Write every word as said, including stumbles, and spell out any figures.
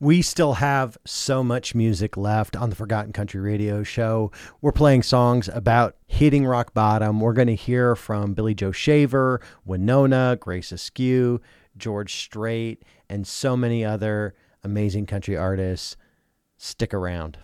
We still have so much music left on the Forgotten Country Radio Show. We're playing songs about hitting rock bottom. We're going to hear from Billy Joe Shaver, Winona, Grace Askew, George Strait, and so many other amazing country artists. Stick around.